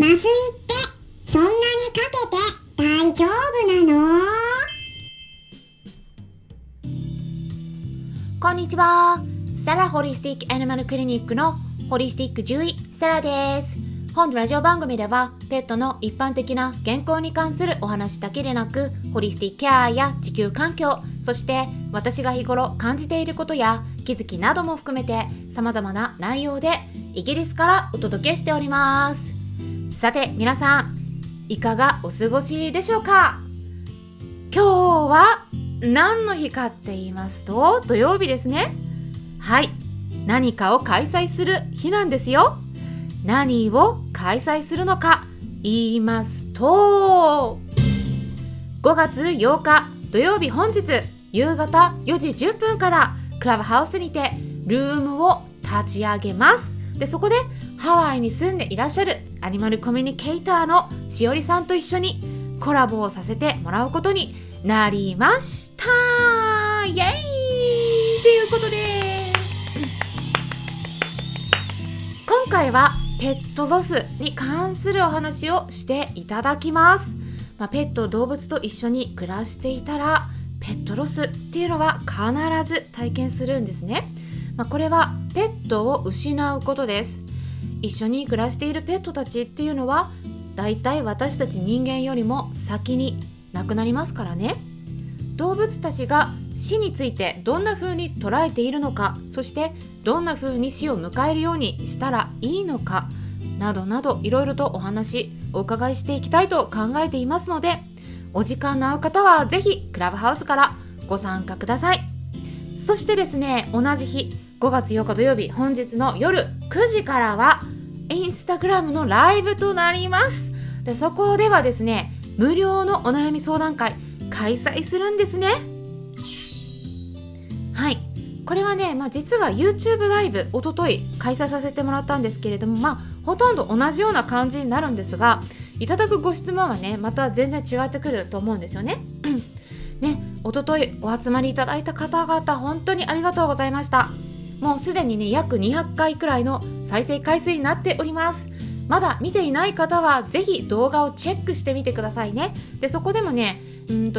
マスミってそんなにかけて大丈夫なの？こんにちは。サラホリスティックアニマルクリニックのホリスティック獣医サラです。本ラジオ番組ではペットの一般的な健康に関するお話だけでなく、ホリスティックケアや地球環境、そして私が日頃感じていることや気づきなども含めて様々な内容でイギリスからお届けしております。さて皆さん、いかがお過ごしでしょうか？今日は何の日かって言いますと、土曜日ですね。はい、何かを開催する日なんですよ。何を開催するのか言いますと、5月8日土曜日、本日夕方4時10分からクラブハウスにてルームを立ち上げます。で、そこでハワイに住んでいらっしゃるアニマルコミュニケーターのしおりさんと一緒にコラボをさせてもらうことになりました。イエーイということで、今回はペットロスに関するお話をしていただきます。ペット、動物と一緒に暮らしていたらペットロスっていうのは必ず体験するんですね。これはペットを失うことです。一緒に暮らしているペットたちっていうのはだいたい私たち人間よりも先に亡くなりますからね。動物たちが死についてどんな風に捉えているのか、そしてどんな風に死を迎えるようにしたらいいのかなどなど、いろいろとお話お伺いしていきたいと考えていますので、お時間の合う方はぜひクラブハウスからご参加ください。そしてですね、同じ日5月8日土曜日、本日の夜9時からはインスタグラムのライブとなります。で、そこではですね、無料のお悩み相談会開催するんですね。はい、これはね、実は YouTube ライブおととい開催させてもらったんですけれども、ほとんど同じような感じになるんですが、いただくご質問はね、また全然違ってくると思うんですよね。ね、おとといお集まりいただいた方々、本当にありがとうございました。もうすでにね、約200回くらいの再生回数になっております。まだ見ていない方はぜひ動画をチェックしてみてくださいね。で、そこでもね、例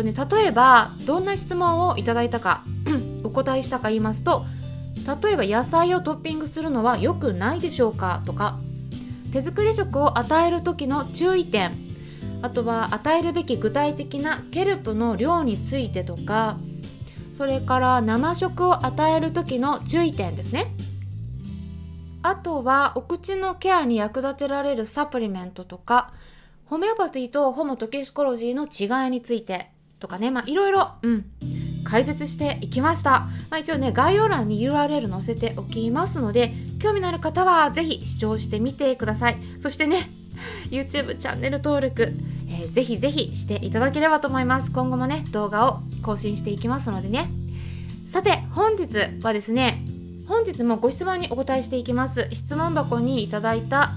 えばどんな質問をいただいたかお答えしたか言いますと、例えば野菜をトッピングするのは良くないでしょうかとか、手作り食を与える時の注意点、あとは与えるべき具体的なケルプの量についてとか、それから生食を与える時の注意点ですね。あとはお口のケアに役立てられるサプリメントとか、ホメオパティとホモトキシコロジーの違いについてとかね、いろいろ解説していきました。一応ね、概要欄に URL 載せておきますので、興味のある方はぜひ視聴してみてください。そしてね、YouTube チャンネル登録、ぜひぜひしていただければと思います。今後もね、動画を更新していきますのでね。さて、本日はですね、本日もご質問にお答えしていきます。質問箱にいただいた、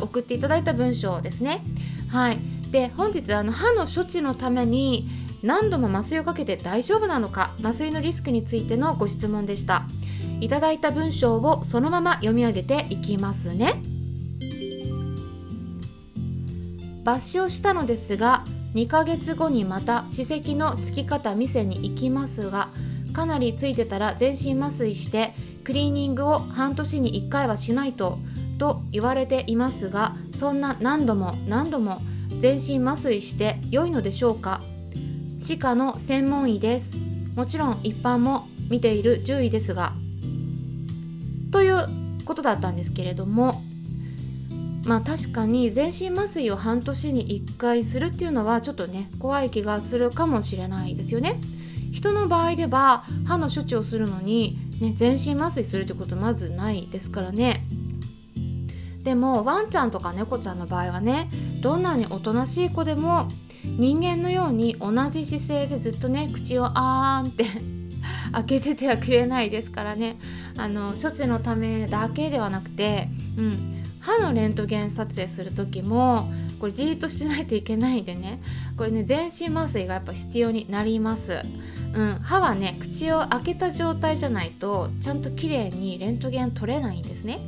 送っていただいた文章ですね。はい。で、本日歯の処置のために何度も麻酔をかけて大丈夫なのか、麻酔のリスクについてのご質問でした。いただいた文章をそのまま読み上げていきますね。抜歯をしたのですが、2ヶ月後にまた歯石のつき方店に行きますが、かなりついてたら全身麻酔してクリーニングを半年に1回はしないと言われていますが、そんな何度も何度も全身麻酔して良いのでしょうか？歯科の専門医です。もちろん一般も見ている獣医ですが、ということだったんですけれども、確かに全身麻酔を半年に1回するっていうのはちょっとね、怖い気がするかもしれないですよね。人の場合では歯の処置をするのに、全身麻酔するってことまずないですからね。でもワンちゃんとか猫ちゃんの場合はね、どんなにおとなしい子でも人間のように同じ姿勢でずっとね、口をあーんって開けててはくれないですからね。処置のためだけではなくて、歯のレントゲン撮影する時もこれじーっとしてないといけないんでね、これね、全身麻酔がやっぱ必要になります。歯はね、口を開けた状態じゃないとちゃんと綺麗にレントゲン撮れないんですね。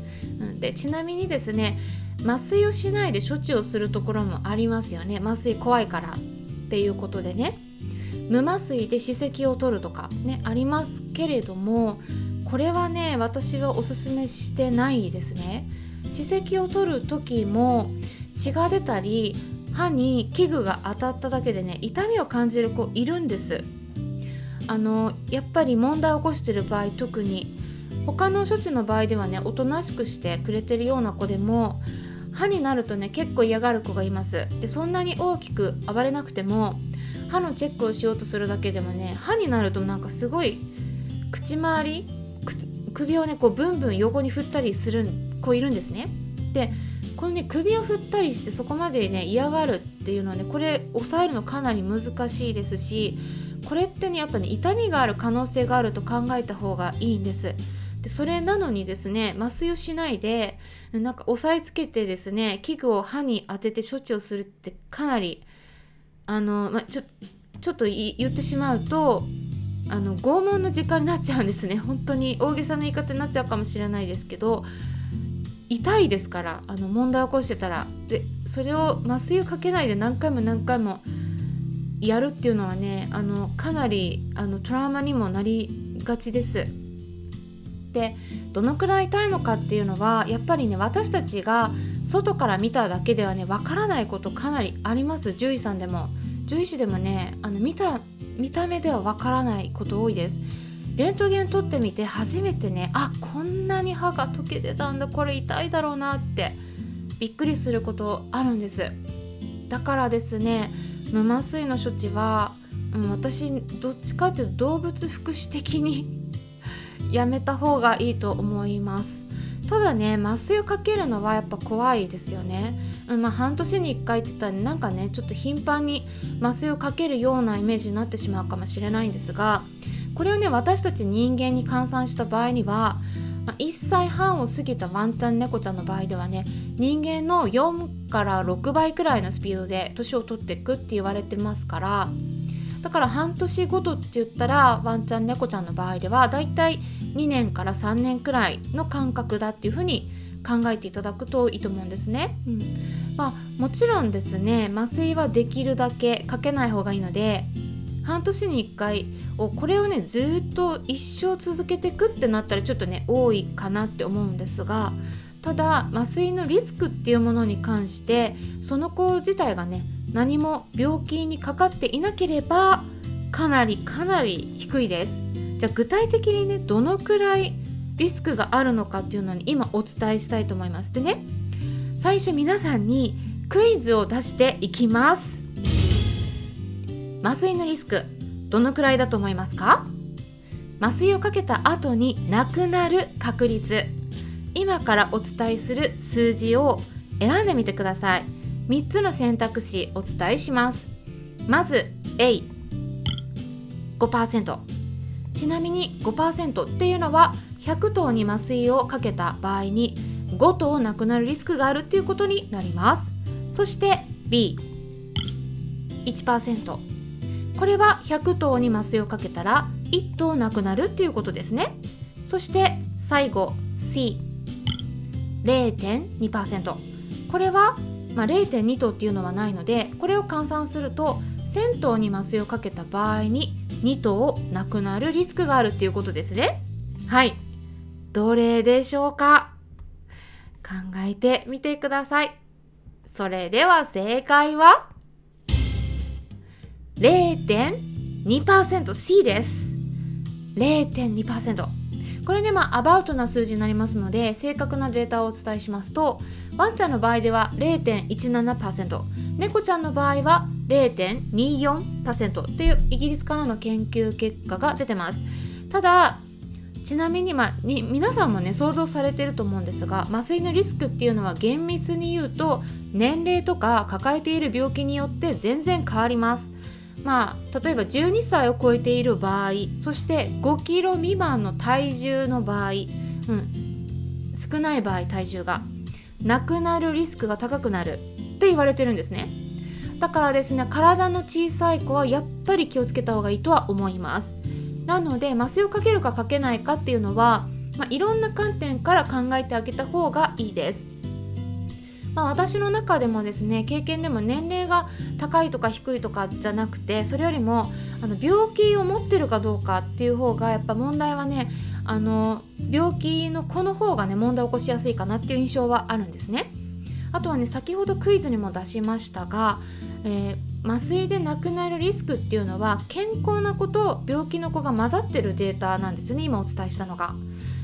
で、ちなみにですね、麻酔をしないで処置をするところもありますよね。麻酔怖いからっていうことでね、無麻酔で歯石を取るとかね、ありますけれども、これはね、私がおすすめしてないですね。歯石を取る時も血が出たり歯に器具が当たっただけでね、痛みを感じる子いるんです。やっぱり問題を起こしている場合、特に他の処置の場合ではね、おとなしくしてくれてるような子でも歯になるとね、結構嫌がる子がいます。で、そんなに大きく暴れなくても歯のチェックをしようとするだけでもね、歯になるとなんかすごい口周り、首をねこうブンブン横に振ったりする子いるんですね。で、このね首を振ったりしてそこまでね嫌がるっていうのはね、これ抑えるのかなり難しいですし、これってねやっぱね痛みがある可能性があると考えた方がいいんです。で、それなのにですね、麻酔をしないでなんか押さえつけてですね、器具を歯に当てて処置をするってかなりちょっと言ってしまうと拷問の時間になっちゃうんですね。本当に大げさな言い方になっちゃうかもしれないですけど、痛いですから、問題を起こしてたら。で、それを麻酔をかけないで何回もやるっていうのはね、かなりトラウマにもなりがちです。で、どのくらい痛いのかっていうのはやっぱりね、私たちが外から見ただけではねわからないことかなりあります。獣医さんでも獣医師でもね、見た目ではわからないこと多いです。レントゲン撮ってみて初めてね、あ、こんなに歯が溶けてたんだ、これ痛いだろうなってびっくりすることあるんです。だからですね、無麻酔の処置は、私どっちかっていうと動物福祉的にやめた方がいいと思います。ただね、麻酔をかけるのはやっぱ怖いですよね。半年に1回って言ったらなんかねちょっと頻繁に麻酔をかけるようなイメージになってしまうかもしれないんですが、これをね私たち人間に換算した場合には、1歳半を過ぎたワンちゃん猫ちゃんの場合ではね、人間の4から6倍くらいのスピードで年を取っていくって言われてますから、だから半年ごとって言ったらワンちゃん猫ちゃんの場合ではだいたい2年から3年くらいの間隔だっていうふうに考えていただくといいと思うんですね。もちろんですね、麻酔はできるだけかけない方がいいので、半年に1回をこれをねずっと一生続けていくってなったらちょっとね多いかなって思うんですが、ただ麻酔のリスクっていうものに関してその子自体がね何も病気にかかっていなければかなり低いです。じゃあ具体的にねどのくらいリスクがあるのかっていうのに今お伝えしたいと思います。でね、最初皆さんにクイズを出していきます。麻酔のリスクどのくらいだと思いますか？麻酔をかけた後になくなる確率、今からお伝えする数字を選んでみてください。3つの選択肢お伝えします。まず A、 5%。 ちなみに 5% っていうのは100頭に麻酔をかけた場合に5頭なくなるリスクがあるっていうことになります。そして B、 1%。 これは100頭に麻酔をかけたら1頭なくなるっていうことですね。そして最後 C、 0.2%。 これは0.2 頭っていうのはないので、これを換算すると1000頭に麻酔をかけた場合に2頭なくなるリスクがあるっていうことですね。はい、どれでしょうか？考えてみてください。それでは正解は 0.2%、 C です。 0.2%、 これねアバウトな数字になりますので、正確なデータをお伝えしますと、ワンちゃんの場合では 0.17%、 猫ちゃんの場合は 0.24% というイギリスからの研究結果が出てます。ただちなみに、皆さんもね想像されてると思うんですが、麻酔のリスクっていうのは厳密に言うと年齢とか抱えている病気によって全然変わります。例えば12歳を超えている場合、そして5キロ未満の体重の場合、少ない場合体重がなくなるリスクが高くなるって言われてるんですね。だからですね、体の小さい子はやっぱり気をつけた方がいいとは思います。なので麻酔をかけるかかけないかっていうのは、いろんな観点から考えてあげた方がいいです。まあ、私の中でもですね、経験でも年齢が高いとか低いとかじゃなくて、それよりも病気を持ってるかどうかっていう方がやっぱ問題はね、病気の子の方がね問題を起こしやすいかなっていう印象はあるんですね。あとはね、先ほどクイズにも出しましたが、麻酔で亡くなるリスクっていうのは健康な子と病気の子が混ざってるデータなんですよね、今お伝えしたのが。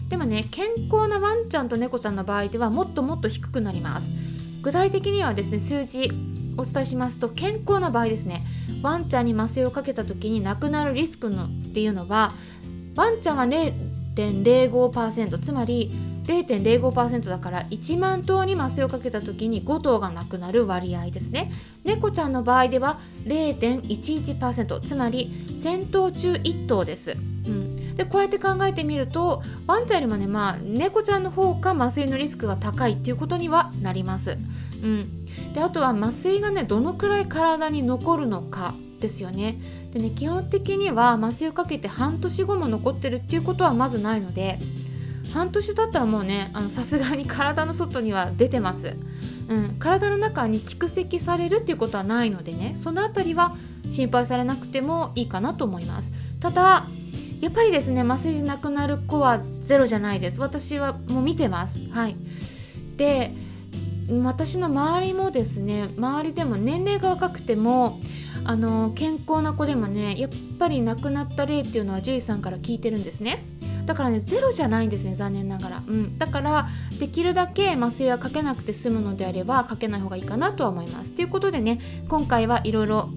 でもね、健康なワンちゃんと猫ちゃんの場合ではもっともっと低くなります。具体的にはですね、数字お伝えしますと、健康な場合ですね、ワンちゃんに麻酔をかけた時に亡くなるリスクのっていうのは、ワンちゃんは 0.05%、 つまり 0.05% だから1万頭に麻酔をかけた時に5頭が亡くなる割合ですね。猫ちゃんの場合では 0.11%、 つまり1000頭中1頭です、でこうやって考えてみると、ワンちゃんよりもね、猫ちゃんの方が麻酔のリスクが高いっていうことにはなります、であとは麻酔がねどのくらい体に残るのかですよね。でね、基本的には麻酔をかけて半年後も残ってるっていうことはまずないので、半年経ったらもうね、さすがに体の外には出てます、体の中に蓄積されるっていうことはないのでね、そのあたりは心配されなくてもいいかなと思います。ただやっぱりですね、麻酔で亡くなる子はゼロじゃないです。私はもう見てます、で私の周りもですね、周りでも年齢が若くても健康な子でもね、やっぱり亡くなった例っていうのは獣医さんから聞いてるんですね。だからね、ゼロじゃないんですね、残念ながら、だからできるだけ麻酔はかけなくて済むのであればかけない方がいいかなとは思います。ということでね、今回はいろいろ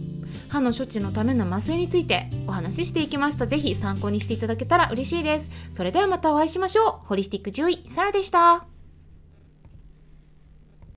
歯の処置のための麻酔についてお話ししていきました。ぜひ参考にしていただけたら嬉しいです。それではまたお会いしましょう。ホリスティック獣医、サラでした。